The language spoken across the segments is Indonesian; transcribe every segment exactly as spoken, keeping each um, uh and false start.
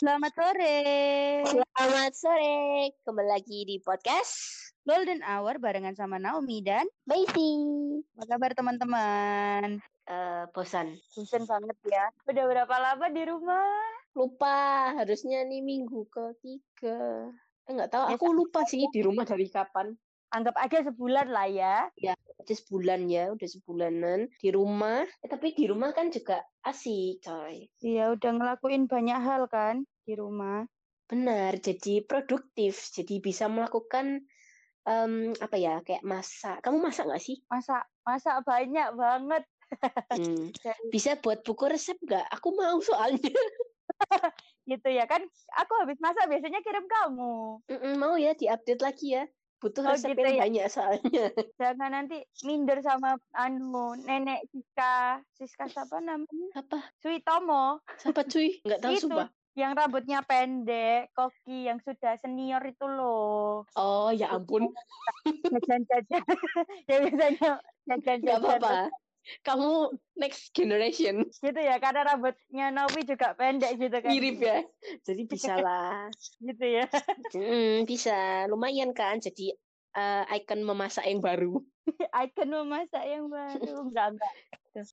Selamat sore. Selamat sore. Kembali lagi di podcast Golden Hour barengan sama Naomi dan Maisy. Apa kabar teman-teman? Uh, bosan. Bosan banget ya. Udah berapa lama di rumah? Lupa. Harusnya nih minggu ketiga. Eh, gak tahu. Aku lupa sih di rumah dari kapan. Anggap aja sebulan lah ya. Ya, udah sebulan ya, udah sebulanan di rumah. Eh, tapi di rumah kan juga asik, coy. Iya, udah ngelakuin banyak hal kan di rumah. Benar, jadi produktif. Jadi bisa melakukan um, apa ya, kayak masak. Kamu masak nggak sih? Masak, masak banyak banget. Hmm. Bisa buat buku resep nggak? Aku mau soalnya. Gitu ya kan? Aku habis masak biasanya kirim kamu. Mm-mm, mau ya, diupdate lagi ya. Butuh oh, resep gitu yang ya? Banyak soalnya. Jangan nanti minder sama anu nenek Siska. Siska siapa namanya? Apa? Cui Tomo. Siapa cuy? Enggak tahu sumpah. Yang rambutnya pendek, koki yang sudah senior itu loh. Oh ya ampun. Jajan-jajan. Ya biasanya jajan-jajan. Gak apa-apa. Kamu next generation. Gitu ya, karena rambutnya Naomi juga pendek gitu kan. Mirip ya. Jadi bisa lah. Gitu ya. Mm, bisa, lumayan kan. Jadi uh, icon memasak yang baru. Icon memasak yang baru. Enggak, enggak.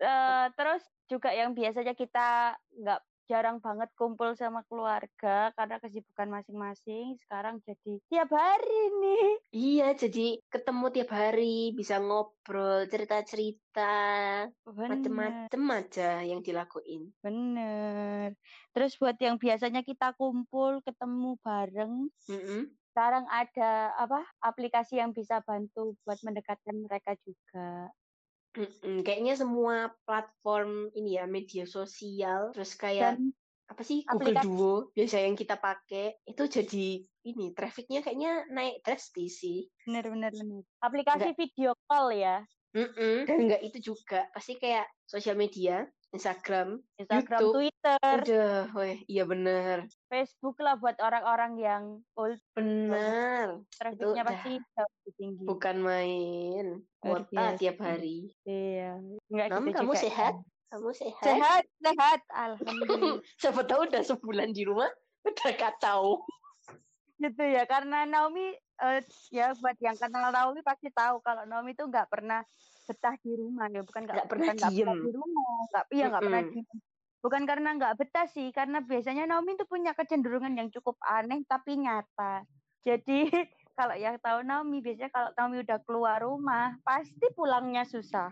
Uh, terus juga yang biasanya kita enggak jarang banget kumpul sama keluarga karena kesibukan masing-masing, sekarang jadi tiap hari nih. Iya, jadi ketemu tiap hari, bisa ngobrol, cerita-cerita, macam-macam aja yang dilakuin. Bener. Terus buat yang biasanya kita kumpul, ketemu bareng, mm-hmm. sekarang ada apa aplikasi yang bisa bantu buat mendekatkan mereka juga. Mm-mm, kayaknya semua platform ini ya, media sosial, terus kayak dan apa sih Google aplikasi. Duo biasa yang kita pakai itu jadi ini trafficnya kayaknya naik drastis sih. Benar-benar benar. Aplikasi enggak. Video call ya. Mm-mm, dan enggak itu juga pasti kayak sosial media, Instagram, Instagram, YouTube, Twitter. Udah, weh, iya benar. Facebook lah buat orang-orang yang old. Benar. Trafficnya pasti tinggi. Bukan main. Kuota tiap hari. Iya. Enggak gitu. Kamu sehat? Kamu sehat? Sehat, sehat. Alhamdulillah. Siapa tahu udah sebulan di rumah udah kacau. Gitu ya, karena Naomi uh, ya buat yang kenal Naomi pasti tahu kalau Naomi itu enggak pernah betah di rumah ya, bukan enggak pernah diem di rumah, enggak iya enggak pernah diem. Bukan karena enggak betah sih, karena biasanya Naomi itu punya kecenderungan yang cukup aneh tapi nyata. Jadi kalau yang tahu Naomi biasanya kalau Naomi udah keluar rumah, pasti pulangnya susah.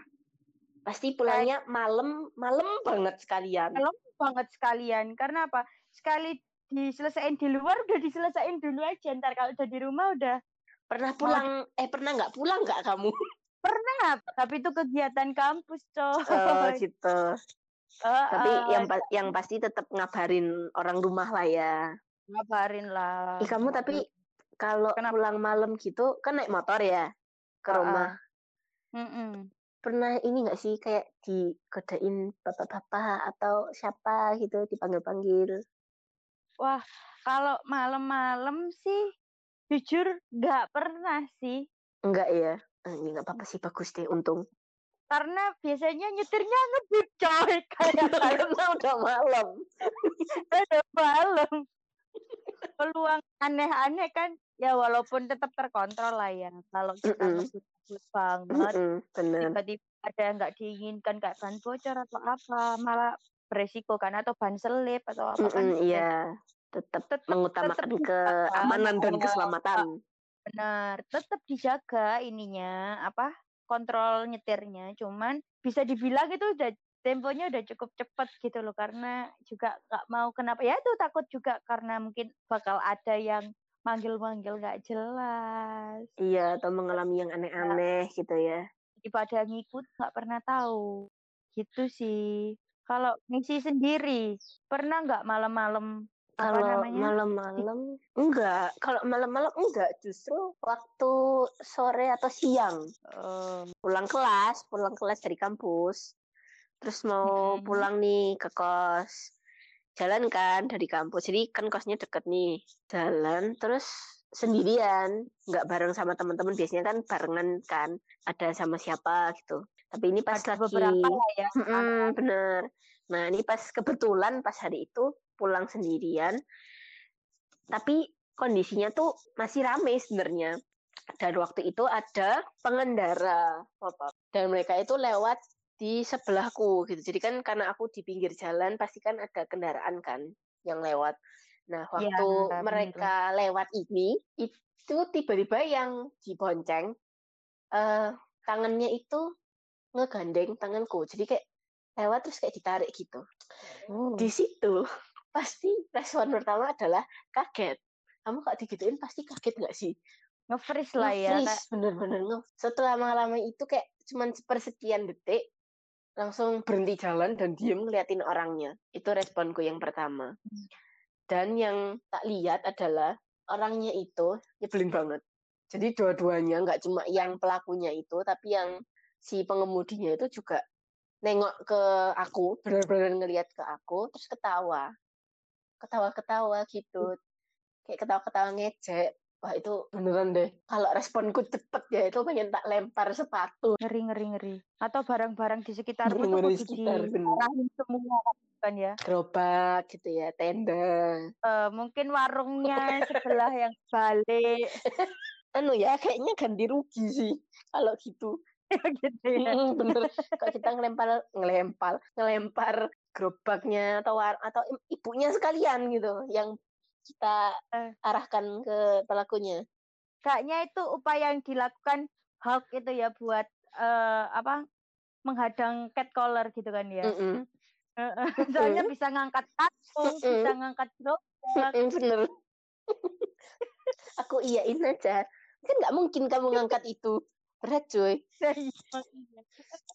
Pasti pulangnya malam, malam banget sekalian. Malam banget sekalian. Karena apa? Sekali diselesain di luar udah diselesain dulu aja, ntar kalau udah di rumah udah pernah pulang oh. eh pernah nggak pulang nggak kamu? Pernah, tapi itu kegiatan kampus coy. Oh gitu. Oh, tapi oh, yang pa- yang pasti tetap ngabarin orang rumah lah ya. Ngabarin lah. Eh, kamu tapi kalau pulang malam gitu kan naik motor ya ke oh, rumah. Uh. Pernah ini nggak sih kayak digodain bapak-bapak atau siapa gitu dipanggil-panggil? Wah, kalau malam-malam sih jujur nggak pernah sih. Enggak ya? Ini nggak apa-apa sih, bagus deh, untung. Karena biasanya nyetirnya ngebut, coy. Kayak karena udah malam. Udah malam. Peluang aneh-aneh kan, ya walaupun tetap terkontrol lah ya. Kalau kita ngebut banget, Mm-mm, tiba-tiba ada yang nggak diinginkan, kayak ban bocor atau apa, malah beresiko kan atau ban selip atau apa kan iya tetap mengutamakan keamanan dan keselamatan benar tetap dijaga ininya apa kontrol nyetirnya cuman bisa dibilang itu udah temponya udah cukup cepat gitu loh karena juga nggak mau kenapa ya itu takut juga karena mungkin bakal ada yang manggil-manggil nggak jelas iya atau mengalami yang aneh-aneh gitu ya daripada ngikut nggak pernah tahu gitu sih. Kalau misi sendiri, pernah nggak malam-malam? Kalau malam-malam, enggak. Kalau malam-malam, enggak. Justru waktu sore atau siang. Um, pulang kelas, pulang kelas dari kampus. Terus mau hmm. pulang nih ke kos. Jalan kan dari kampus. Jadi kan kosnya deket nih. Jalan, terus sendirian. Nggak bareng sama teman-teman. Biasanya kan barengan kan. Ada sama siapa gitu. Tapi ini pas ada lagi, beberapa ya, benar. Nah ini pas kebetulan pas hari itu pulang sendirian, tapi kondisinya tuh masih ramai sebenarnya. Dan waktu itu ada pengendara motor dan mereka itu lewat di sebelahku gitu. Jadi kan karena aku di pinggir jalan pasti kan ada kendaraan kan yang lewat. Nah waktu ya, mereka bener. lewat ini itu tiba-tiba yang dibonceng uh, tangannya itu ngegandeng tanganku. Jadi kayak lewat terus kayak ditarik gitu. Hmm. Di situ pasti respon pertama adalah kaget. Kamu kok digituin pasti kaget nggak sih? Nge-freeze lah ya. Nge-freeze, bener-bener nge-freeze. Setelah mengalami itu kayak cuman sepersekian detik, langsung berhenti jalan dan diem ngeliatin orangnya. Itu responku yang pertama. Dan yang tak lihat adalah orangnya itu nyebelin banget. Jadi dua-duanya, nggak cuma yang pelakunya itu, tapi yang si pengemudinya itu juga nengok ke aku, bener-bener ngeliat ke aku, terus ketawa. Ketawa-ketawa gitu. Kayak ketawa-ketawa ngejek. Wah itu beneran deh. Kalau responku cepet ya itu pengen tak lempar sepatu. Ngeri ngeri ngeri. Atau barang-barang di sekitarmu itu diarahin semua kan ya. Gerobak gitu ya, tenda. Uh, mungkin warungnya sebelah yang balik. Anu ya kayaknya ganti rugi sih kalau gitu. Gitu ya. Hmm, bener. Kalau kita ngelempar ngelempar ngelempar gerobaknya atau war- atau ibunya sekalian gitu yang kita arahkan ke pelakunya. Kayaknya itu upaya yang dilakukan Hulk itu ya buat uh, apa menghadang catcaller gitu kan ya. Mm-mm. Soalnya Mm-mm. bisa ngangkat tatung, Mm-mm. bisa ngangkat drop. Bener. Aku iyain aja. Kan nggak mungkin kamu ngangkat itu. Berat cuy.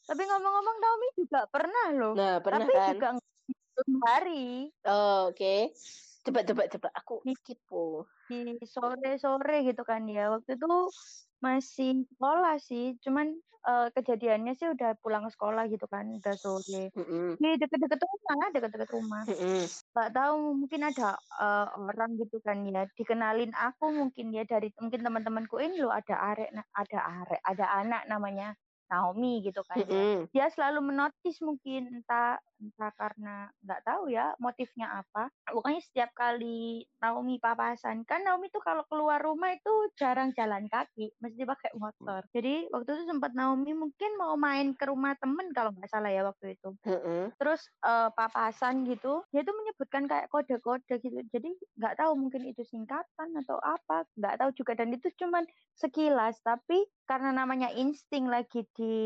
Tapi ngomong-ngomong Naomi juga pernah loh. Nah, pernah tapi kan. Juga hari. Oh, oke. Okay. Coba, coba, coba. Aku kipu. Di sore-sore gitu kan ya. Waktu itu masih sekolah sih. Cuman uh, kejadiannya sih udah pulang sekolah gitu kan. Udah sore. Mm-hmm. Di deket-deket rumah. Deket-deket rumah. Mm-hmm. Gak tahu mungkin ada uh, orang gitu kan ya. Dikenalin aku mungkin ya. Dari mungkin teman-temanku ini loh. Ada arek, ada arek. Ada anak namanya Naomi gitu kan. Mm-hmm. Ya. Dia selalu menotis mungkin entah entah karena nggak tahu ya motifnya apa. Pokoknya setiap kali Naomi papasan kan Naomi tuh kalau keluar rumah itu jarang jalan kaki, mesti pakai motor. Jadi waktu itu sempat Naomi mungkin mau main ke rumah temen kalau nggak salah ya waktu itu. Mm-hmm. Terus uh, papasan gitu, dia tuh menyebutkan kayak kode-kode gitu. Jadi nggak tahu mungkin itu singkatan atau apa, nggak tahu juga. Dan itu cuman sekilas, tapi karena namanya insting lagi di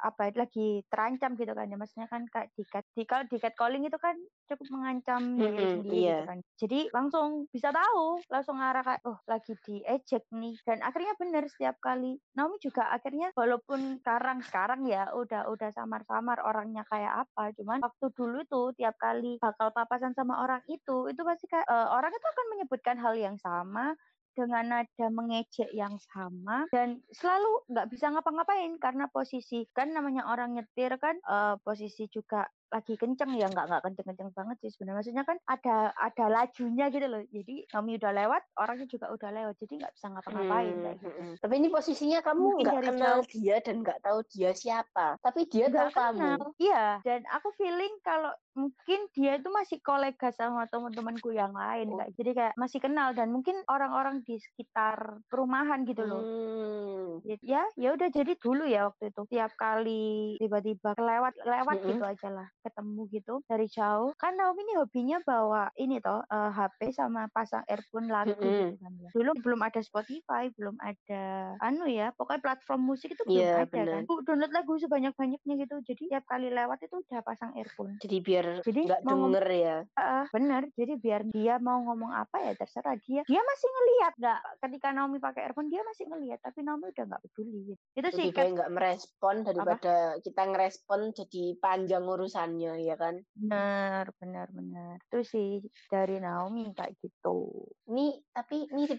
apa lagi terancam gitu kan ya, maksudnya kan kayak di cat di kalau di catcalling itu kan cukup mengancam diri mm-hmm, sendiri yeah. gitu kan, jadi langsung bisa tahu langsung arah kayak oh lagi diejek nih. Dan akhirnya benar setiap kali Naomi juga akhirnya walaupun sekarang sekarang ya udah udah samar-samar orangnya kayak apa, cuman waktu dulu tuh tiap kali bakal papasan sama orang itu itu pasti kayak, uh, orang itu akan menyebutkan hal yang sama dengan nada mengejek yang sama dan selalu nggak bisa ngapa-ngapain karena posisi kan namanya orang nyetir kan uh, posisi juga lagi kenceng ya, nggak nggak kenceng-kenceng banget sih sebenarnya, maksudnya kan ada ada lajunya gitu loh. Jadi kami udah lewat, orangnya juga udah lewat, jadi nggak bisa ngapa-ngapain. Hmm, gitu. Hmm. Tapi ini posisinya kamu nggak kenal jauh. Dia dan nggak tahu dia siapa, tapi dia tahu kamu. Iya, dan aku feeling kalau mungkin dia itu masih kolega sama teman-temanku yang lain, oh. jadi kayak masih kenal dan mungkin orang-orang di sekitar perumahan gitu loh. Hmm. Ya, ya udah jadi dulu ya waktu itu tiap kali tiba-tiba lewat-lewat hmm. gitu aja lah. Ketemu gitu dari jauh kan Naomi ini hobinya bawa ini toh uh, H P sama pasang earphone lagu mm-hmm. gitu kan ya. Dulu belum ada Spotify, belum ada anu ya, pokoknya platform musik itu belum yeah, ada bener. Kan aku download lagu sebanyak-banyaknya gitu, jadi tiap kali lewat itu udah pasang earphone jadi biar nggak denger ngom- ya uh, bener, jadi biar dia mau ngomong apa ya terserah dia, dia masih ngelihat nggak ketika Naomi pakai earphone, dia masih ngelihat tapi Naomi udah nggak peduli gitu. Itu sih kayak nggak merespon daripada apa? Kita ngerespon jadi panjang urusan ya kan. Benar, benar, benar. Itu sih dari Naomi kayak gitu. Ini tapi ini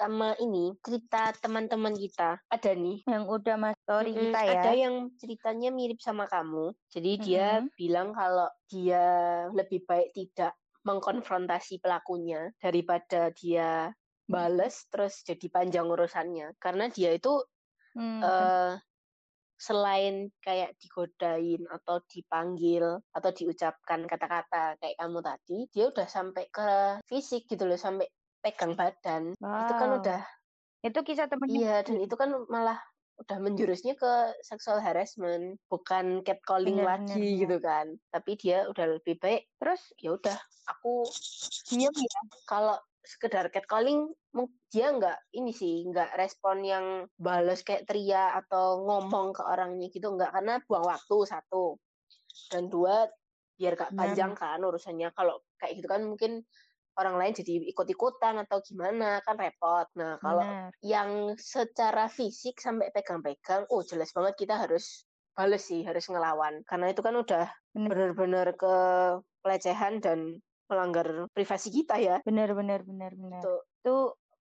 sama ini cerita teman-teman kita ada nih yang udah mas story mm-hmm. kita ya. Ada yang ceritanya mirip sama kamu. Jadi mm-hmm. dia bilang kalau dia lebih baik tidak mengkonfrontasi pelakunya daripada dia bales terus jadi panjang urusannya. Karena dia itu mm-hmm. uh, selain kayak digodain atau dipanggil atau diucapkan kata-kata kayak kamu tadi, dia udah sampai ke fisik gitu loh, sampai pegang badan. Wow. Itu kan udah, itu kisah temennya. Iya, dan itu kan malah udah menjurusnya ke sexual harassment, bukan catcalling lagi bener. Gitu kan. Tapi dia udah lebih baik. Terus ya udah, aku diam ya. Kalau sekedar catcalling dia nggak ini sih, nggak respon yang balas kayak teriak atau ngomong ke orangnya gitu, nggak, karena buang waktu satu, dan dua biar gak panjang kan urusannya. Kalau kayak gitu kan mungkin orang lain jadi ikut-ikutan atau gimana, kan repot. Nah kalau yang secara fisik sampai pegang-pegang, oh jelas banget kita harus balas sih, harus ngelawan, karena itu kan udah bener. bener-bener ke pelecehan dan melanggar privasi kita ya. Benar, benar, benar, benar. Itu, itu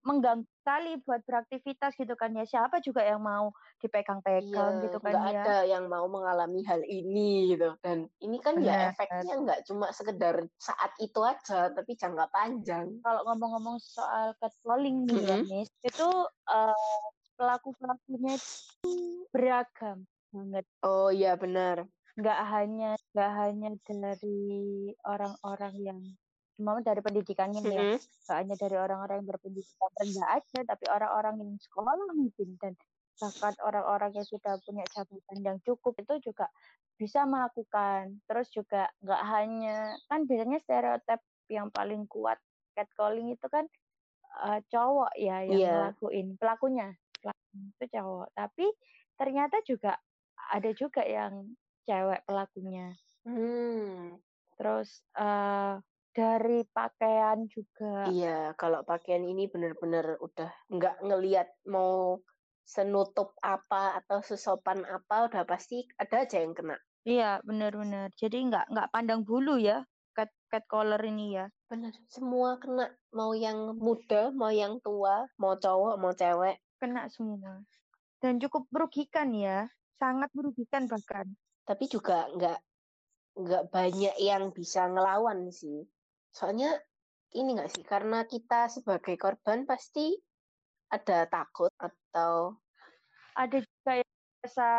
mengganggu sekali buat beraktivitas gitu kan ya. Siapa juga yang mau dipegang-pegang iya, gitu kan ya. Nggak ada yang mau mengalami hal ini gitu. Dan ini kan benar, ya efeknya nggak cuma sekedar saat itu aja, tapi jangka panjang. Kalau ngomong-ngomong soal catcalling nih mm-hmm. ya, Miss, itu uh, pelaku-pelakunya itu beragam banget. Oh iya, benar. Nggak hanya nggak hanya dari orang-orang yang cuma dari pendidikannya mm-hmm. ya, nggak hanya dari orang-orang yang berpendidikan rendah aja, tapi orang-orang yang sekolah mungkin, dan bahkan orang-orang yang sudah punya jabatan yang cukup itu juga bisa melakukan. Terus juga nggak hanya, kan biasanya stereotip yang paling kuat catcalling itu kan uh, cowok ya yang yeah. ngelakuin, pelakunya, pelakunya itu cowok, tapi ternyata juga ada juga yang cewek pelakunya. Hmm. Terus uh, dari pakaian juga. Iya, kalau pakaian ini benar-benar udah nggak ngelihat mau senutup apa atau sesopan apa, udah pasti ada aja yang kena. Iya, benar-benar. Jadi nggak nggak pandang bulu ya, cat cat collar ini ya. Benar, semua kena. Mau yang muda, mau yang tua, mau cowok, mau cewek, kena semua. Dan cukup merugikan ya, sangat merugikan bahkan. Tapi juga nggak nggak banyak yang bisa ngelawan sih. Soalnya ini nggak sih, karena kita sebagai korban pasti ada takut atau ada juga yang biasa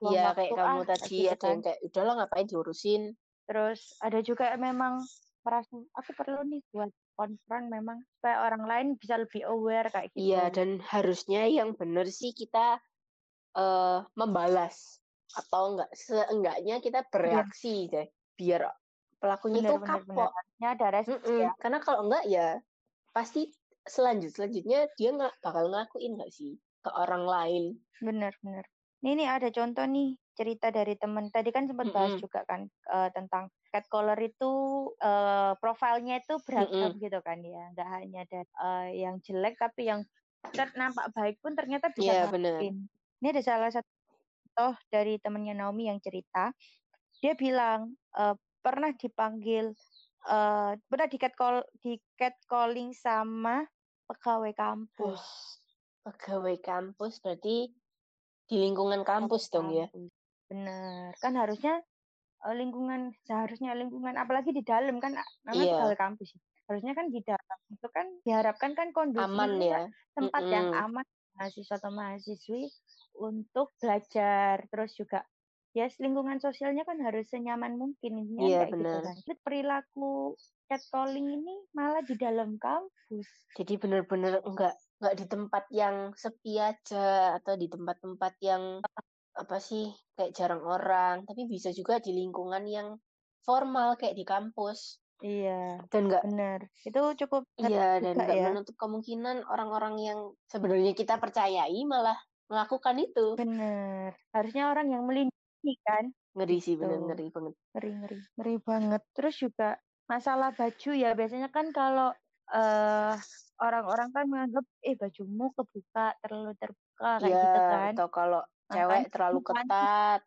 buang ya, waktu. Kayak kamu ah, tadi ada kan? Yang kayak udahlah ngapain diurusin. Terus ada juga yang memang merasa aku perlu nih buat konfront memang supaya orang lain bisa lebih aware kayak gitu. Iya, dan harusnya yang benar sih kita uh, membalas. Atau enggak, seenggaknya kita bereaksi ya. Deh, biar pelakunya bener, tuh kapok. Ada respon. Karena kalau enggak ya pasti selanjut selanjutnya dia nggak bakal ngakuin nggak sih ke orang lain. Bener bener. Ini nih ada contoh nih cerita dari teman. Tadi kan sempat mm-mm. bahas juga kan uh, tentang catcaller itu uh, profilnya itu beragam gitu kan ya. Nggak hanya ada uh, yang jelek, tapi yang nampak baik pun ternyata bisa yeah, ngakuin. Ini ada salah satu toh dari temannya Naomi yang cerita, dia bilang e, pernah dipanggil, e, pernah di catcall, di catcalling sama pegawai kampus. Oh, pegawai kampus berarti di lingkungan kampus, kampus dong ya? Bener, kan harusnya lingkungan, seharusnya lingkungan, apalagi di dalam kan namanya yeah. pegawai kampus, harusnya kan di dalam itu kan diharapkan kan kondisi aman, ya? Tempat mm-mm. yang aman mahasiswa atau mahasiswi untuk belajar. Terus juga ya lingkungan sosialnya kan harus senyaman mungkin ya, kayak bener. Gitu kan. Jadi perilaku catcalling ini malah di dalam kampus. Jadi benar-benar enggak enggak di tempat yang sepi aja atau di tempat-tempat yang apa sih kayak jarang orang, tapi bisa juga di lingkungan yang formal kayak di kampus. Iya, dan nggak benar itu cukup iya, dan nggak ya. Menutup kemungkinan orang-orang yang sebenarnya kita percayai malah melakukan itu. Benar, harusnya orang yang melindungi kan. Ngeri sih, benar, ngeri banget, ngeri ngeri ngeri banget. Terus juga masalah baju ya, biasanya kan kalau uh, orang-orang kan menganggap eh bajumu kebuka, terlalu terbuka kayak ya, gitu kan, atau kalau cewek terlalu ketat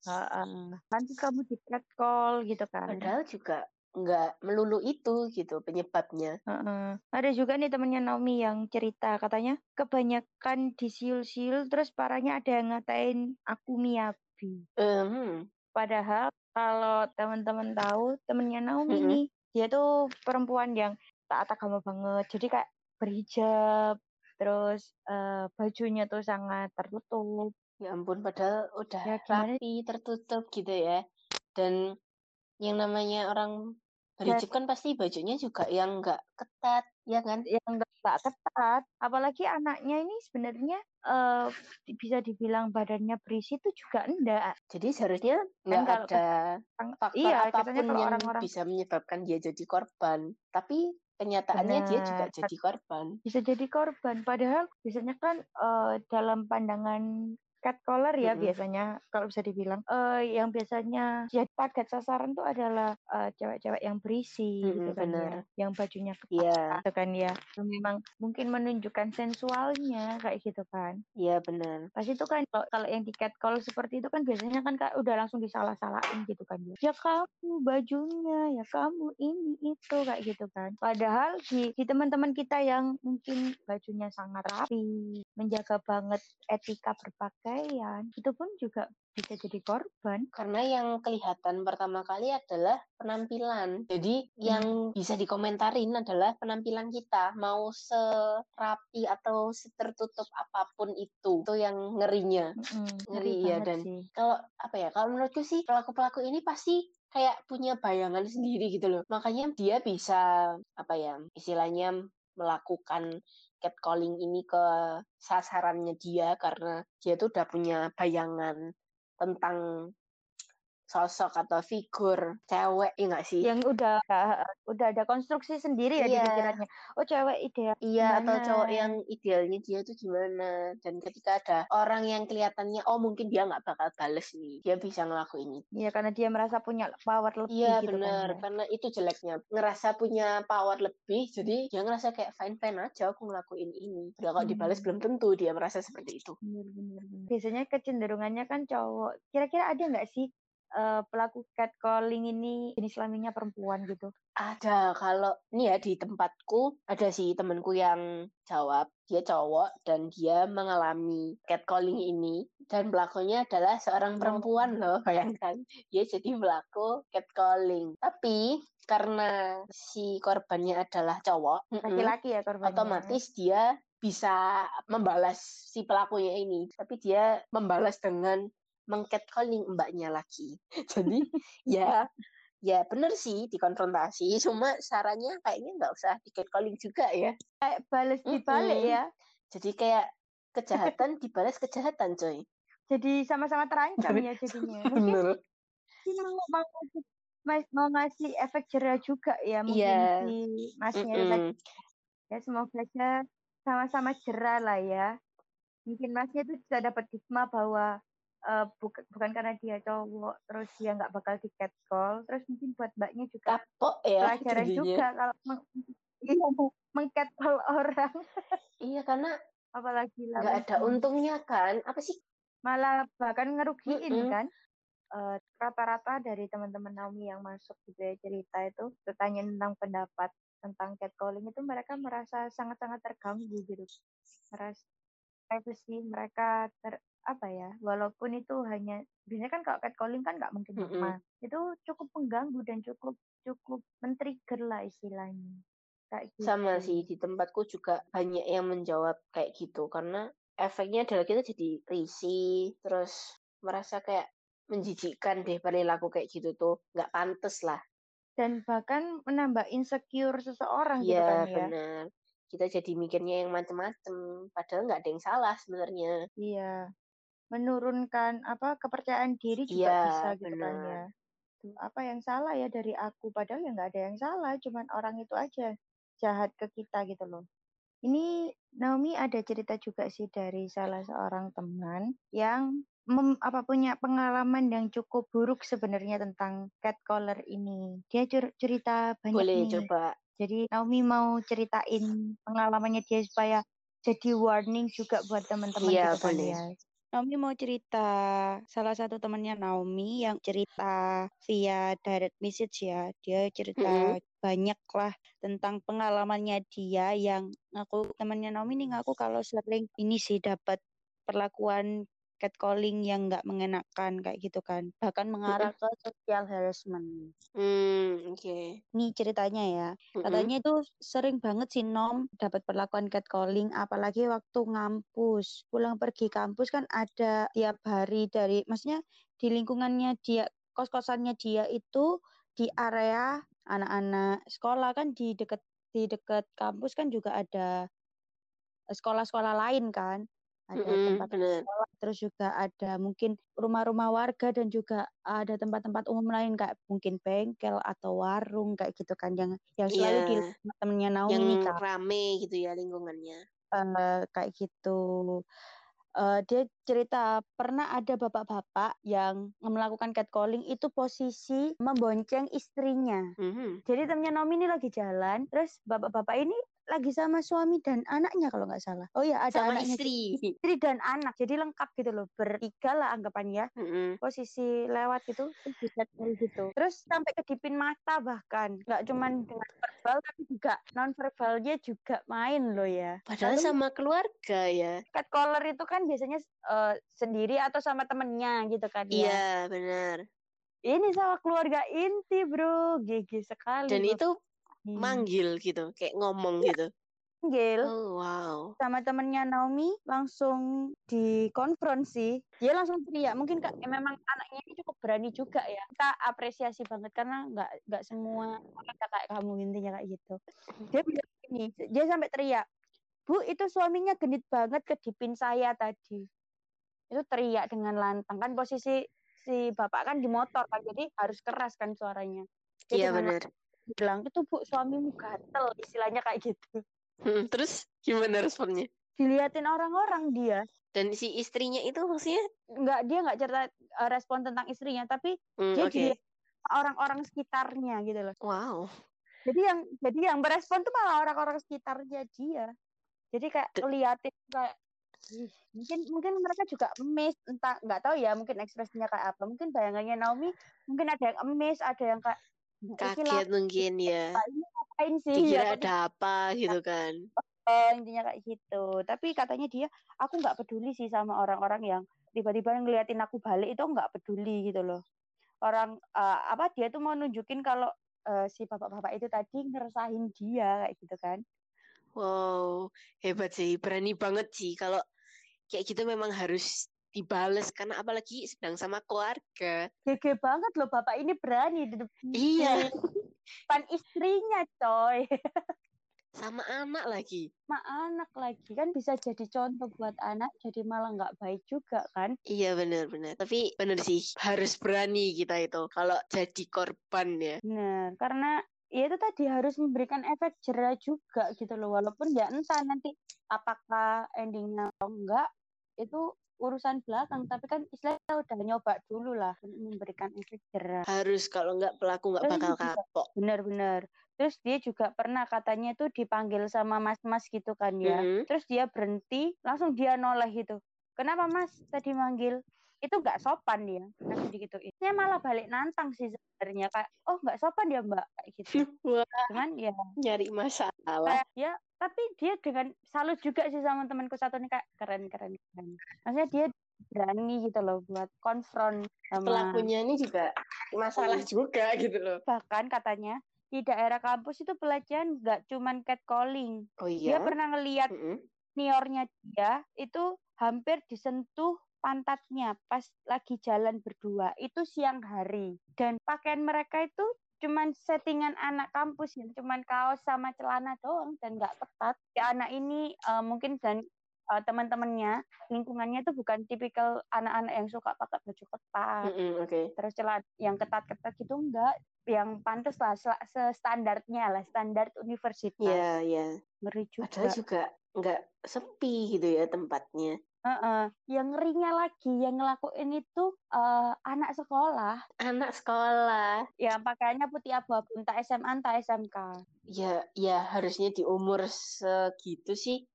nanti kamu di catcall gitu kan. Padahal juga nggak melulu itu gitu penyebabnya. Uh-uh. Ada juga nih temennya Naomi yang cerita, katanya kebanyakan disiul-siul, terus parahnya ada yang ngatain aku miyabi. Uh-huh. Padahal kalau teman-teman tahu temennya Naomi uh-huh. nih, dia tuh perempuan yang taat agama banget, jadi kayak berhijab, terus uh, bajunya tuh sangat tertutup, Ya ampun, padahal udah ya, rapi, tertutup gitu ya. Dan yang namanya orang berhijab kan pasti bajunya juga yang nggak ketat, ya kan? Yang nggak ketat. Apalagi anaknya ini sebenarnya uh, bisa dibilang badannya berisi itu juga enggak. Jadi seharusnya nggak ada faktor iya, apapun yang orang-orang bisa menyebabkan dia jadi korban. Tapi kenyataannya benar, dia juga jadi korban. Bisa jadi korban. Padahal biasanya kan uh, dalam pandangan cat collar ya mm-hmm. biasanya kalau bisa dibilang uh, yang biasanya jadi target sasaran tuh adalah uh, cewek-cewek yang berisi mm-hmm, gitu kan bener. Ya yang bajunya ketat yeah. gitu kan ya memang mungkin menunjukkan sensualnya kayak gitu kan iya yeah, benar pasti itu kan kalau yang di cat collar seperti itu kan biasanya kan udah langsung disalah-salahin gitu kan ya kamu bajunya ya kamu ini itu kayak gitu kan padahal di, di teman-teman kita yang mungkin bajunya sangat rapi menjaga banget etika berpakaian itu pun juga bisa jadi korban karena yang kelihatan pertama kali adalah penampilan. Jadi yang bisa dikomentarin adalah penampilan kita mau serapi atau setertutup apapun itu. Itu yang ngerinya. Mm-hmm. Ngeri ya dan sih. Kalau apa ya? Kalau menurutku sih pelaku-pelaku ini pasti kayak punya bayangan sendiri gitu loh. Makanya dia bisa apa ya? Istilahnya melakukan catcalling ini ke sasarannya dia karena dia tuh udah punya bayangan tentang sosok atau figur cewek ya nggak sih yang udah udah ada konstruksi sendiri ya yeah. di pikirannya oh cewek ideal iya yeah, atau cowok yang idealnya dia tuh gimana dan ketika ada orang yang kelihatannya oh mungkin dia nggak bakal bales nih dia bisa ngelakuin itu iya yeah, karena dia merasa punya power lebih iya yeah, gitu benar kan, ya? Karena itu jeleknya ngerasa punya power lebih jadi dia ngerasa kayak fine fine aja aku ngelakuin ini padahal kalau dibales belum tentu dia merasa seperti itu benar-benar biasanya kecenderungannya kan cowok kira-kira ada nggak sih Uh, pelaku catcalling ini jenis kelaminnya perempuan gitu? Ada, kalau ini ya di tempatku ada sih temanku yang jawab dia cowok dan dia mengalami catcalling ini dan pelakunya adalah seorang perempuan loh bayangkan dia jadi pelaku catcalling tapi karena si korbannya adalah cowok laki-laki ya korbannya otomatis dia bisa membalas si pelakunya ini tapi dia membalas dengan meng-catcalling mbaknya lagi. Jadi ya ya benar sih dikonfrontasi cuma sarannya kayaknya nggak usah di-catcalling juga ya. Kayak balas dibalik mm-hmm. ya. Jadi kayak kejahatan dibalas kejahatan coy. Jadi sama-sama terancam ya jadinya. Mungkin mau mau ngasih efek jerah juga ya mungkin yeah. di masnya mm-hmm. ya semoga sama-sama jerah lah ya. Mungkin masnya itu bisa dapat hikmah bahwa Uh, bukan, bukan karena dia cowok terus dia nggak bakal di catcall terus mungkin buat mbaknya juga kapok ya pelajaran jadinya. Juga kalau meng, iya, meng-catcall orang iya karena apalagi nggak ada untungnya kan apa sih malah bahkan ngerugiin mm-hmm. kan uh, rata-rata dari teman-teman Naomi yang masuk gitu ya cerita itu bertanya tentang pendapat tentang catcalling itu mereka merasa sangat-sangat terganggu gitu merasa privacy mereka ter apa ya walaupun itu hanya biasanya kan kalau catcalling kan nggak mungkin mm-hmm. itu cukup mengganggu dan cukup cukup men-trigger lah istilahnya kayak gitu. Sama sih di tempatku juga banyak yang menjawab kayak gitu karena efeknya adalah kita jadi risih terus merasa kayak menjijikkan deh perilaku kayak gitu tuh nggak pantas lah dan bahkan menambah insecure seseorang ya, gitu kan ya benar kita jadi mikirnya yang macam-macam padahal nggak ada yang salah sebenarnya iya menurunkan apa kepercayaan diri juga ya, bisa gitu bener. Kan ya. Tuh, apa yang salah ya dari aku padahal ya nggak ada yang salah, cuman orang itu aja jahat ke kita gitu loh. Ini Naomi ada cerita juga sih dari salah seorang teman yang mem, apa punya pengalaman yang cukup buruk sebenarnya tentang catcaller ini. Dia cur, cerita banyak boleh nih. Coba. Jadi Naomi mau ceritain pengalamannya dia supaya jadi warning juga buat teman-teman ya, gitu boleh. Kan ya. Naomi mau cerita salah satu temannya Naomi yang cerita via direct message ya. Dia cerita mm-hmm. banyak lah tentang pengalamannya dia yang ngaku temannya Naomi ini ngaku kalau sering ini sih dapat perlakuan catcalling yang nggak mengenakan kayak gitu kan, bahkan mengarah mm-hmm. ke social harassment. Hmm, oke. Okay. Ini ceritanya ya. Mm-hmm. Katanya itu sering banget si Nom dapat perlakuan catcalling, apalagi waktu ngampus, pulang pergi kampus kan ada tiap hari dari, maksudnya di lingkungannya dia, kos-kosannya dia itu di area anak-anak sekolah kan, di dekat di dekat kampus kan juga ada sekolah-sekolah lain kan. Ada mm-hmm, tempat bener. sekolah, terus juga ada mungkin rumah-rumah warga dan juga ada tempat-tempat umum lain kayak mungkin bengkel atau warung kayak gitu kan, yang yang selalu yeah. di temennya Naomi kan. Yang rame gitu ya lingkungannya. Uh, kayak gitu. Uh, dia cerita pernah ada bapak-bapak yang melakukan catcalling itu posisi membonceng istrinya. Mm-hmm. Jadi temennya Naomi ini lagi jalan, terus bapak-bapak ini lagi sama suami dan anaknya kalau nggak salah. Oh iya, ada sama anaknya. Istri. Istri dan anak. Jadi lengkap gitu loh, bertiga lah anggapannya. Mm-hmm. Posisi lewat gitu, gitu. Terus sampai kedipin mata bahkan, nggak cuman dengan verbal tapi juga non verbalnya juga main loh ya. Padahal lalu, sama keluarga ya. Catcaller itu kan biasanya uh, sendiri atau sama temennya gitu kan ya. Iya benar. Ini sama keluarga inti bro, gigi sekali. Dan bro. Itu hmm. manggil gitu, kayak ngomong ya, gitu. Manggil. Oh, wow. Sama temennya Naomi langsung dikonfronsi. Dia langsung teriak. Mungkin kak, ya memang anaknya ini cukup berani juga ya. Kita apresiasi banget karena nggak nggak semua orang kayak kamu, intinya kayak gitu. Dia bilang gini, dia sampai teriak. Bu, itu suaminya genit banget kedipin saya tadi. Itu teriak dengan lantang. Kan posisi si bapak kan di motor kan. Jadi harus keras kan suaranya. Iya benar. Bilang, itu bu, suamimu gatel. Istilahnya kayak gitu. Hmm, terus gimana responnya? Diliatin orang-orang dia. Dan si istrinya itu maksudnya? Enggak, dia nggak cerita uh, respon tentang istrinya. Tapi hmm, dia okay. dilihat orang-orang sekitarnya gitu loh. Wow. Jadi yang, jadi yang berespon tuh malah orang-orang sekitarnya dia. Jadi kayak liatin kayak mungkin mungkin mereka juga emis, entah nggak tahu ya, mungkin ekspresinya kayak apa, mungkin bayangannya Naomi mungkin ada yang emis, ada yang kayak kaget mungkin ya, ngapain sih, dikira ya, ada apa gitu kan, oh, intinya kayak gitu. Tapi katanya dia, aku nggak peduli sih sama orang-orang yang tiba-tiba ngeliatin aku balik, itu nggak peduli gitu loh. Orang uh, apa dia tuh mau nunjukin kalau uh, si bapak-bapak itu tadi ngeresahin dia kayak gitu kan. Wow, hebat sih, berani banget sih. Kalau kayak gitu memang harus dibales, karena apalagi sedang sama keluarga. Gege banget loh, bapak ini berani. Iya. Depan istrinya coy. Sama anak lagi. Sama anak lagi, kan bisa jadi contoh buat anak, jadi malah gak baik juga kan. Iya benar-benar, tapi benar sih, harus berani kita itu kalau jadi korban ya. Benar, karena ya itu tadi harus memberikan efek jera juga gitu loh. Walaupun ya entah nanti apakah endingnya atau enggak, itu urusan belakang. Tapi kan istilahnya udah nyoba dulu lah, memberikan efek jera. Harus, kalau enggak pelaku enggak bakal kapok. Benar-benar. Terus dia juga pernah katanya itu dipanggil sama mas-mas gitu kan ya. Mm-hmm. Terus dia berhenti, langsung dia noleh gitu. Kenapa mas tadi manggil? Itu nggak sopan dia, langsung digituin. Saya malah balik nantang sih sebenarnya, kayak oh nggak sopan ya mbak, kayak gitu. Cuman ya nyari masalah. Kayak, ya tapi dia dengan salut juga sih sama temanku satu nih, kayak keren keren keren. Maksudnya dia berani gitu loh buat konfront sama pelakunya ini juga masalah juga gitu loh. Bahkan katanya di daerah kampus itu pelecehan nggak cuman catcalling. Oh iya. Dia pernah ngelihat mm-hmm. seniornya dia itu hampir disentuh pantatnya pas lagi jalan berdua, itu siang hari, dan pakaian mereka itu cuman settingan anak kampus yang cuman kaos sama celana doang dan nggak ketat. Ya, anak ini uh, mungkin dan uh, teman-temannya lingkungannya itu bukan tipikal anak-anak yang suka pakai baju ketat, mm-hmm, okay. terus celana yang ketat-ketat gitu, enggak, yang pantas lah standarnya lah, standar universitas. Iya yeah, iya. Yeah. Ngeri juga. Padahal juga nggak sepi gitu ya tempatnya. Uh-uh. Yang ngerinya lagi yang ngelakuin itu uh, anak sekolah anak sekolah ya, pakaiannya putih abu-abu, entah S M A entah S M K. Ya ya harusnya di umur segitu sih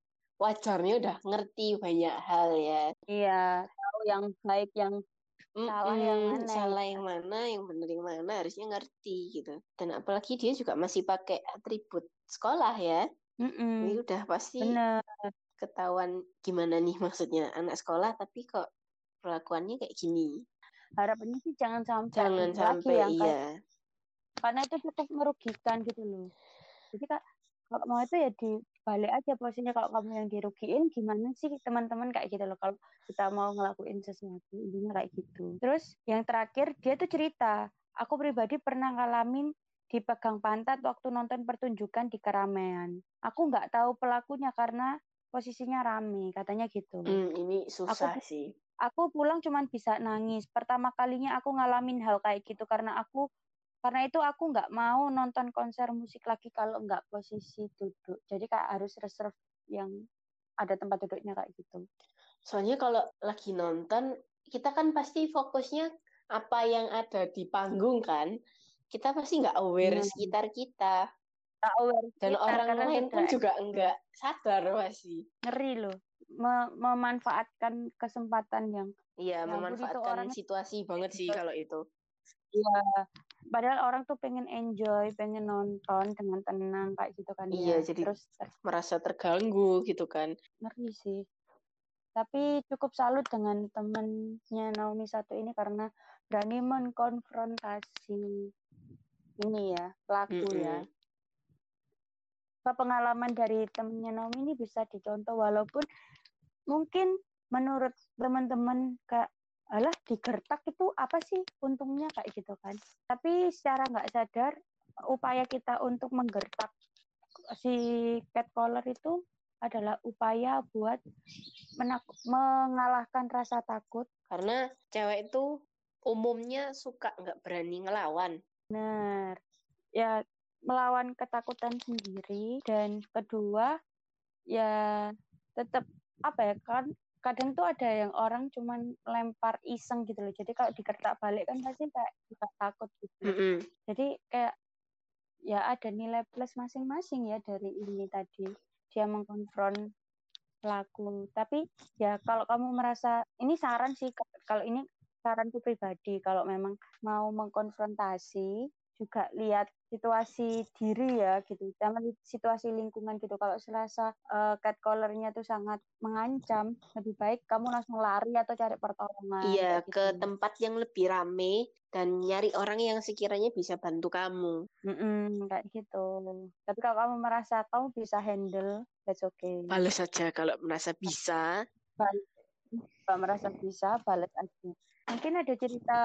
wajarnya udah ngerti banyak hal ya. Iya, tahu yang baik yang Mm-mm, salah yang mana salah yang mana yang benar yang mana, harusnya ngerti gitu. Dan apalagi dia juga masih pakai atribut sekolah ya. Mm-mm. Ini udah pasti bener ketahuan gimana nih, maksudnya anak sekolah tapi kok perlakuannya kayak gini. Harapannya sih jangan sampai, jangan sampai lagi, iya. Kan, karena itu cukup merugikan gitu loh. Jadi kak, kalau mau itu ya dibalik aja posisinya. Kalau kamu yang dirugiin, gimana sih teman-teman kayak gitu loh. Kalau kita mau ngelakuin sesuatu, intinya kayak gitu. Terus yang terakhir, dia tuh cerita, aku pribadi pernah ngalamin dipegang pantat waktu nonton pertunjukan di keramaian. Aku nggak tahu pelakunya karena posisinya rame, katanya gitu. Hmm, ini susah aku, sih. Aku pulang cuma bisa nangis. Pertama kalinya aku ngalamin hal kayak gitu karena aku karena itu aku nggak mau nonton konser musik lagi kalau nggak posisi duduk. Jadi kayak harus reserve yang ada tempat duduknya kayak gitu. Soalnya kalau lagi nonton kita kan pasti fokusnya apa yang ada di panggung kan. Kita pasti nggak aware hmm. sekitar kita. Nggak aware dan sekitar, orang lain pun juga nggak sadar masih. Ngeri loh. Mem- memanfaatkan kesempatan yang... Iya, memanfaatkan situasi banget sih kalau itu. Iya. Padahal orang tuh pengen enjoy, pengen nonton dengan tenang kayak gitu kan. Iya, ya. Jadi terus ter- merasa terganggu gitu kan. Ngeri sih. Tapi cukup salut dengan temennya Naomi satu ini karena berani mengkonfrontasi ini ya, pelaku mm-hmm. ya. Pengalaman dari temennya Naomi ini bisa dicontoh walaupun mungkin menurut teman-teman kayak, alah digertak itu apa sih untungnya kayak gitu kan. Tapi secara nggak sadar upaya kita untuk menggertak si catcaller itu adalah upaya buat menak- mengalahkan rasa takut. Karena cewek itu umumnya suka nggak berani ngelawan. Benar. Ya, melawan ketakutan sendiri. Dan kedua, ya tetap apa ya kan, kadang tuh ada yang orang cuman lempar iseng gitu loh. Jadi kalau dikertak balik kan pasti kayak juga takut gitu. Mm-hmm. Jadi kayak ya ada nilai plus masing-masing ya dari ini tadi. Dia mengkonfront pelaku. Tapi ya kalau kamu merasa, ini saran sih, kalau ini saranku pribadi, kalau memang mau mengkonfrontasi, juga lihat situasi diri ya gitu. Sama situasi lingkungan gitu. Kalau selasa uh, catcaller-nya tuh sangat mengancam, lebih baik kamu langsung lari atau cari pertolongan. Iya, gitu. Ke tempat yang lebih rame dan nyari orang yang sekiranya bisa bantu kamu. Mm-mm, kayak gitu. Tapi kalau kamu merasa kamu bisa handle, that's okay. Balas aja kalau merasa bisa. Balas. Kalau merasa bisa, balas aja. Mungkin ada cerita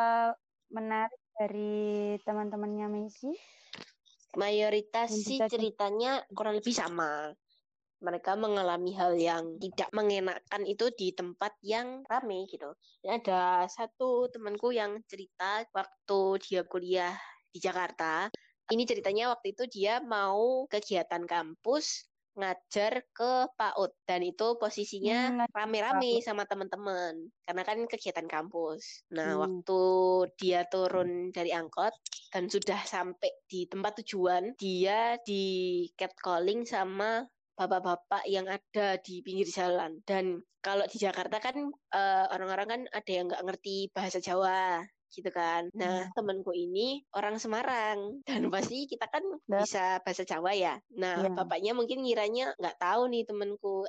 menarik dari teman-temannya Messi? Mayoritas sih ceritanya kurang lebih sama. Mereka mengalami hal yang tidak mengenakan itu di tempat yang ramai gitu. Ada satu temanku yang cerita waktu dia kuliah di Jakarta. Ini ceritanya waktu itu dia mau kegiatan kampus ngajar ke P A U D dan itu posisinya hmm, rame-rame sama teman-teman karena kan kegiatan kampus. Nah, hmm. waktu dia turun dari angkot dan sudah sampai di tempat tujuan, dia di catcalling sama bapak-bapak yang ada di pinggir jalan. Dan kalau di Jakarta kan uh, orang-orang kan ada yang nggak ngerti bahasa Jawa gitu kan. Nah, temanku ini orang Semarang dan pasti kita kan nah. bisa bahasa Jawa ya. Nah, yeah. bapaknya mungkin ngiranya nggak tahu nih temanku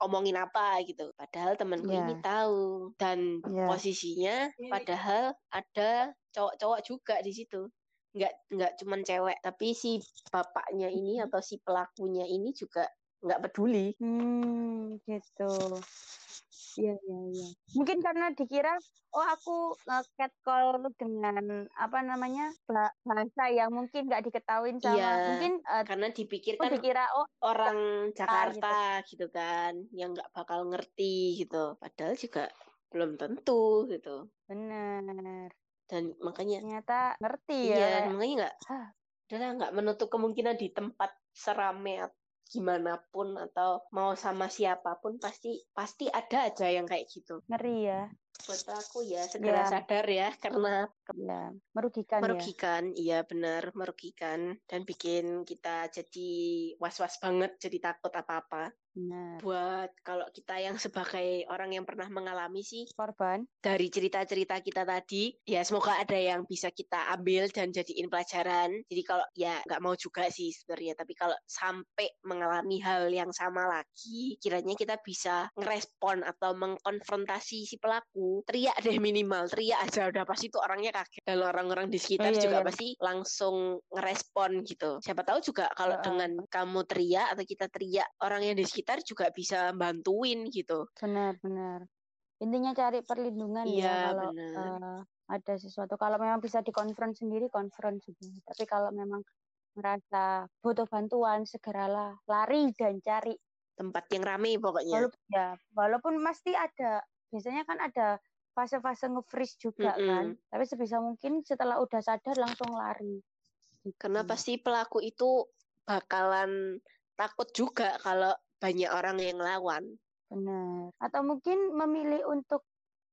omongin apa gitu. Padahal temanku yeah. ini tahu dan yeah. posisinya padahal ada cowok-cowok juga di situ. Nggak nggak cuman cewek, tapi si bapaknya ini atau si pelakunya ini juga nggak peduli. Hmm, gitu. Iya, iya, iya. Mungkin karena dikira, oh aku catcall dengan apa namanya bahasa yang mungkin nggak diketahuin sama. Iya, mungkin uh, karena dipikirkan oh, dikira, oh, orang Jakarta gitu. gitu kan, yang nggak bakal ngerti gitu. Padahal juga belum tentu gitu. Benar. Dan makanya. Ternyata ngerti ya. Iya, makanya nggak. Udahlah, nggak menutup kemungkinan di tempat serame gimana pun atau mau sama siapapun pasti pasti ada aja yang kayak gitu. Ngeri ya. Buat aku ya segera ya. sadar ya karena ya. merugikan. Merugikan, iya ya, benar merugikan dan bikin kita jadi was-was banget, jadi takut apa-apa. Benar. Buat kalau kita yang sebagai orang yang pernah mengalami sih korban dari cerita-cerita kita tadi, ya semoga ada yang bisa kita ambil dan jadiin pelajaran. Jadi kalau ya gak mau juga sih sebenarnya, tapi kalau sampai mengalami hal yang sama lagi, kiranya kita bisa ngerespon atau mengkonfrontasi si pelaku. Teriak deh minimal, teriak aja, udah pasti tuh orangnya kaget. Dan orang-orang di sekitar oh, iya, juga iya. pasti langsung ngerespon gitu. Siapa tahu juga kalau oh, dengan kamu teriak atau kita teriak, orang yang di sekitar juga bisa bantuin gitu. Benar-benar. Intinya cari perlindungan ya, ya kalau uh, ada sesuatu. Kalau memang bisa dikonfront sendiri, konfront sendiri. Tapi kalau memang merasa butuh bantuan, segeralah lari dan cari tempat yang ramai pokoknya. Walaupun, ya, walaupun pasti ada. Biasanya kan ada fase-fase nge-freeze juga mm-hmm. kan. Tapi sebisa mungkin setelah udah sadar langsung lari. Gitu. Karena pasti pelaku itu bakalan takut juga kalau banyak orang yang lawan. Benar. Atau mungkin memilih untuk,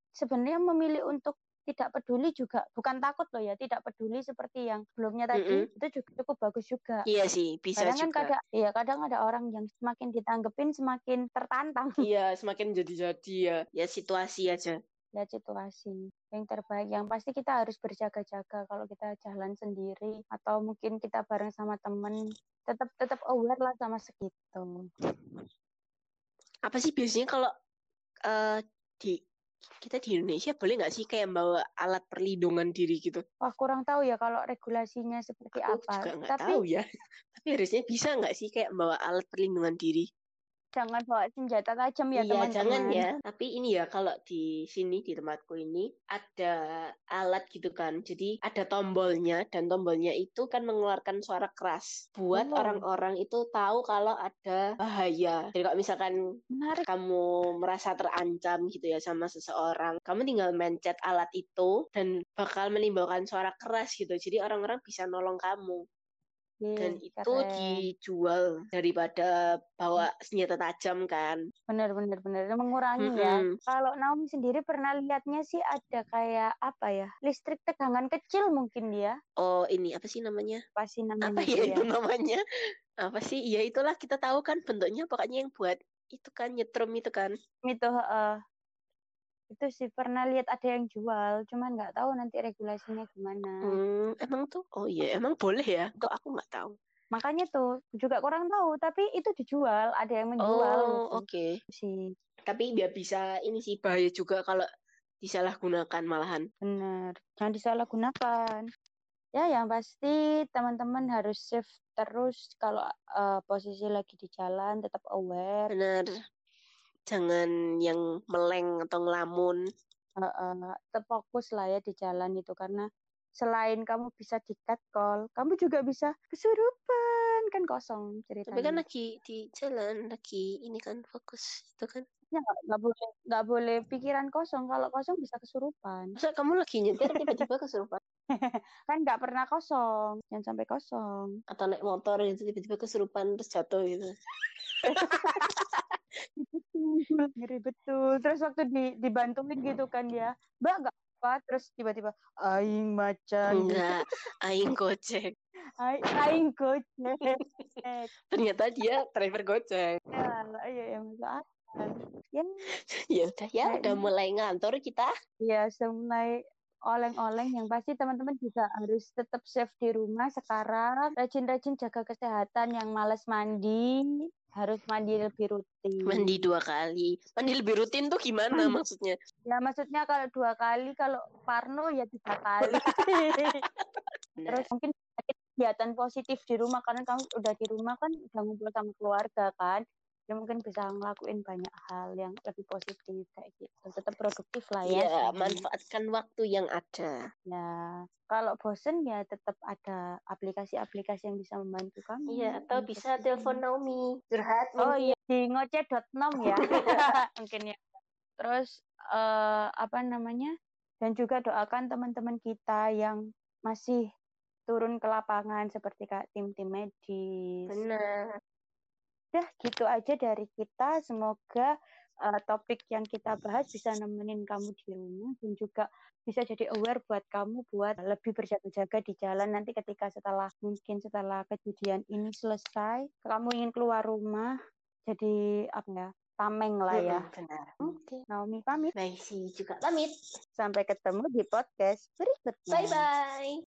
sebenarnya memilih untuk tidak peduli juga, bukan takut loh ya, tidak peduli seperti yang sebelumnya tadi, mm-hmm. itu juga cukup bagus juga. Iya sih, bisa kadang juga. Kan kadang, ya kadang ada orang yang semakin ditanggepin semakin tertantang. Iya, semakin jadi-jadi ya. Ya situasi aja. Ya situasi yang terbaik, yang pasti kita harus berjaga-jaga. Kalau kita jalan sendiri atau mungkin kita bareng sama temen, tetap tetap aware lah sama segitu. Apa sih biasanya kalau uh, di kita di Indonesia boleh nggak sih kayak bawa alat perlindungan diri gitu? Wah kurang tahu ya kalau regulasinya seperti Aku apa. Juga nggak tahu ya. Tapi harusnya bisa nggak sih kayak bawa alat perlindungan diri? Jangan bawa senjata tajam ya, iya, teman-teman. Iya, jangan ya. Tapi ini ya, kalau di sini, di tempatku ini, ada alat gitu kan. Jadi ada tombolnya, dan tombolnya itu kan mengeluarkan suara keras. Buat oh. orang-orang itu tahu kalau ada bahaya. Jadi kalau misalkan Menarik. kamu merasa terancam gitu ya sama seseorang, kamu tinggal mencet alat itu, dan bakal menimbulkan suara keras gitu. Jadi orang-orang bisa nolong kamu. Dan hmm, itu keren. Dijual daripada bawa senjata tajam kan. Benar, benar, benar. Mengurangi mm-hmm. ya. Kalau Naomi sendiri pernah lihatnya sih ada kayak apa ya, listrik tegangan kecil mungkin dia. Oh ini apa sih namanya? Apa sih namanya? Apa ya itu namanya? Apa sih? Ya itulah, kita tahu kan bentuknya, pokoknya yang buat itu kan nyetrum itu kan. Itu uh, itu sih pernah lihat ada yang jual, cuman nggak tahu nanti regulasinya gimana. Hmm, emang tuh, oh iya, yeah. emang boleh ya? Kok aku nggak tahu. Makanya tuh juga kurang tahu, tapi itu dijual, ada yang menjual. Oh oke. Okay. Si. Tapi dia bisa ini sih, bahaya juga kalau disalahgunakan malahan. Bener, jangan disalahgunakan. Ya yang pasti teman-teman harus safe terus kalau uh, posisi lagi di jalan, tetap aware. Bener. Jangan yang meleng atau ngelamun. Uh, uh, terfokus lah ya di jalan itu. Karena selain kamu bisa di-cut call, kamu juga bisa kesurupan. Kan kosong ceritanya. Tapi kan lagi di jalan, lagi ini kan fokus itu kan. Ya, gak boleh, gak boleh pikiran kosong. Kalau kosong bisa kesurupan. Masa kamu lagi nyetir tiba-tiba kesurupan? Kan gak pernah kosong. Jangan sampai kosong. Atau naik motor gitu, tiba-tiba kesurupan terus jatuh gitu. Ngeri betul. Terus waktu di, dibantuin gitu kan ya, Mbak gak apa, terus tiba-tiba aing macan. Enggak, aing gojek. Aing, aing gojek. Ternyata dia driver gojek. Ya, iya ya masalah. Ya, ya udah ya, nah, udah mulai ngantor kita. Ya, sudah mulai oleng-oleng. Yang pasti teman-teman juga harus tetap safe di rumah sekarang. Rajin-rajin jaga kesehatan, yang malas mandi harus mandi lebih rutin. Mandi dua kali. Mandi lebih rutin tuh gimana maksudnya? Ya maksudnya kalau dua kali, kalau parno ya tiga kali. Terus mungkin kegiatan positif di rumah, karena kamu udah di rumah kan udah ngumpul sama keluarga kan. Ya mungkin bisa ngelakuin banyak hal yang lebih positif kayak gitu. Tetap produktif lah ya. Ya, manfaatkan waktu yang ada. Ya, kalau bosen ya tetap ada aplikasi-aplikasi yang bisa membantu kamu. Iya, atau mungkin bisa telepon Naomi. Curhat. Oh iya, di ngoceh dot com ya. Mungkin ya. Terus uh, apa namanya? Dan juga doakan teman-teman kita yang masih turun ke lapangan seperti Kak tim-tim medis. Benar. Udah gitu aja dari kita, semoga uh, topik yang kita bahas bisa nemenin kamu di rumah dan juga bisa jadi aware buat kamu buat lebih berjaga-jaga di jalan nanti ketika setelah mungkin setelah kejadian ini selesai, kamu ingin keluar rumah jadi apa ya, tameng lah ya. Benar. Okay. Naomi pamit. Maisy juga pamit. Sampai ketemu di podcast berikutnya. Bye bye.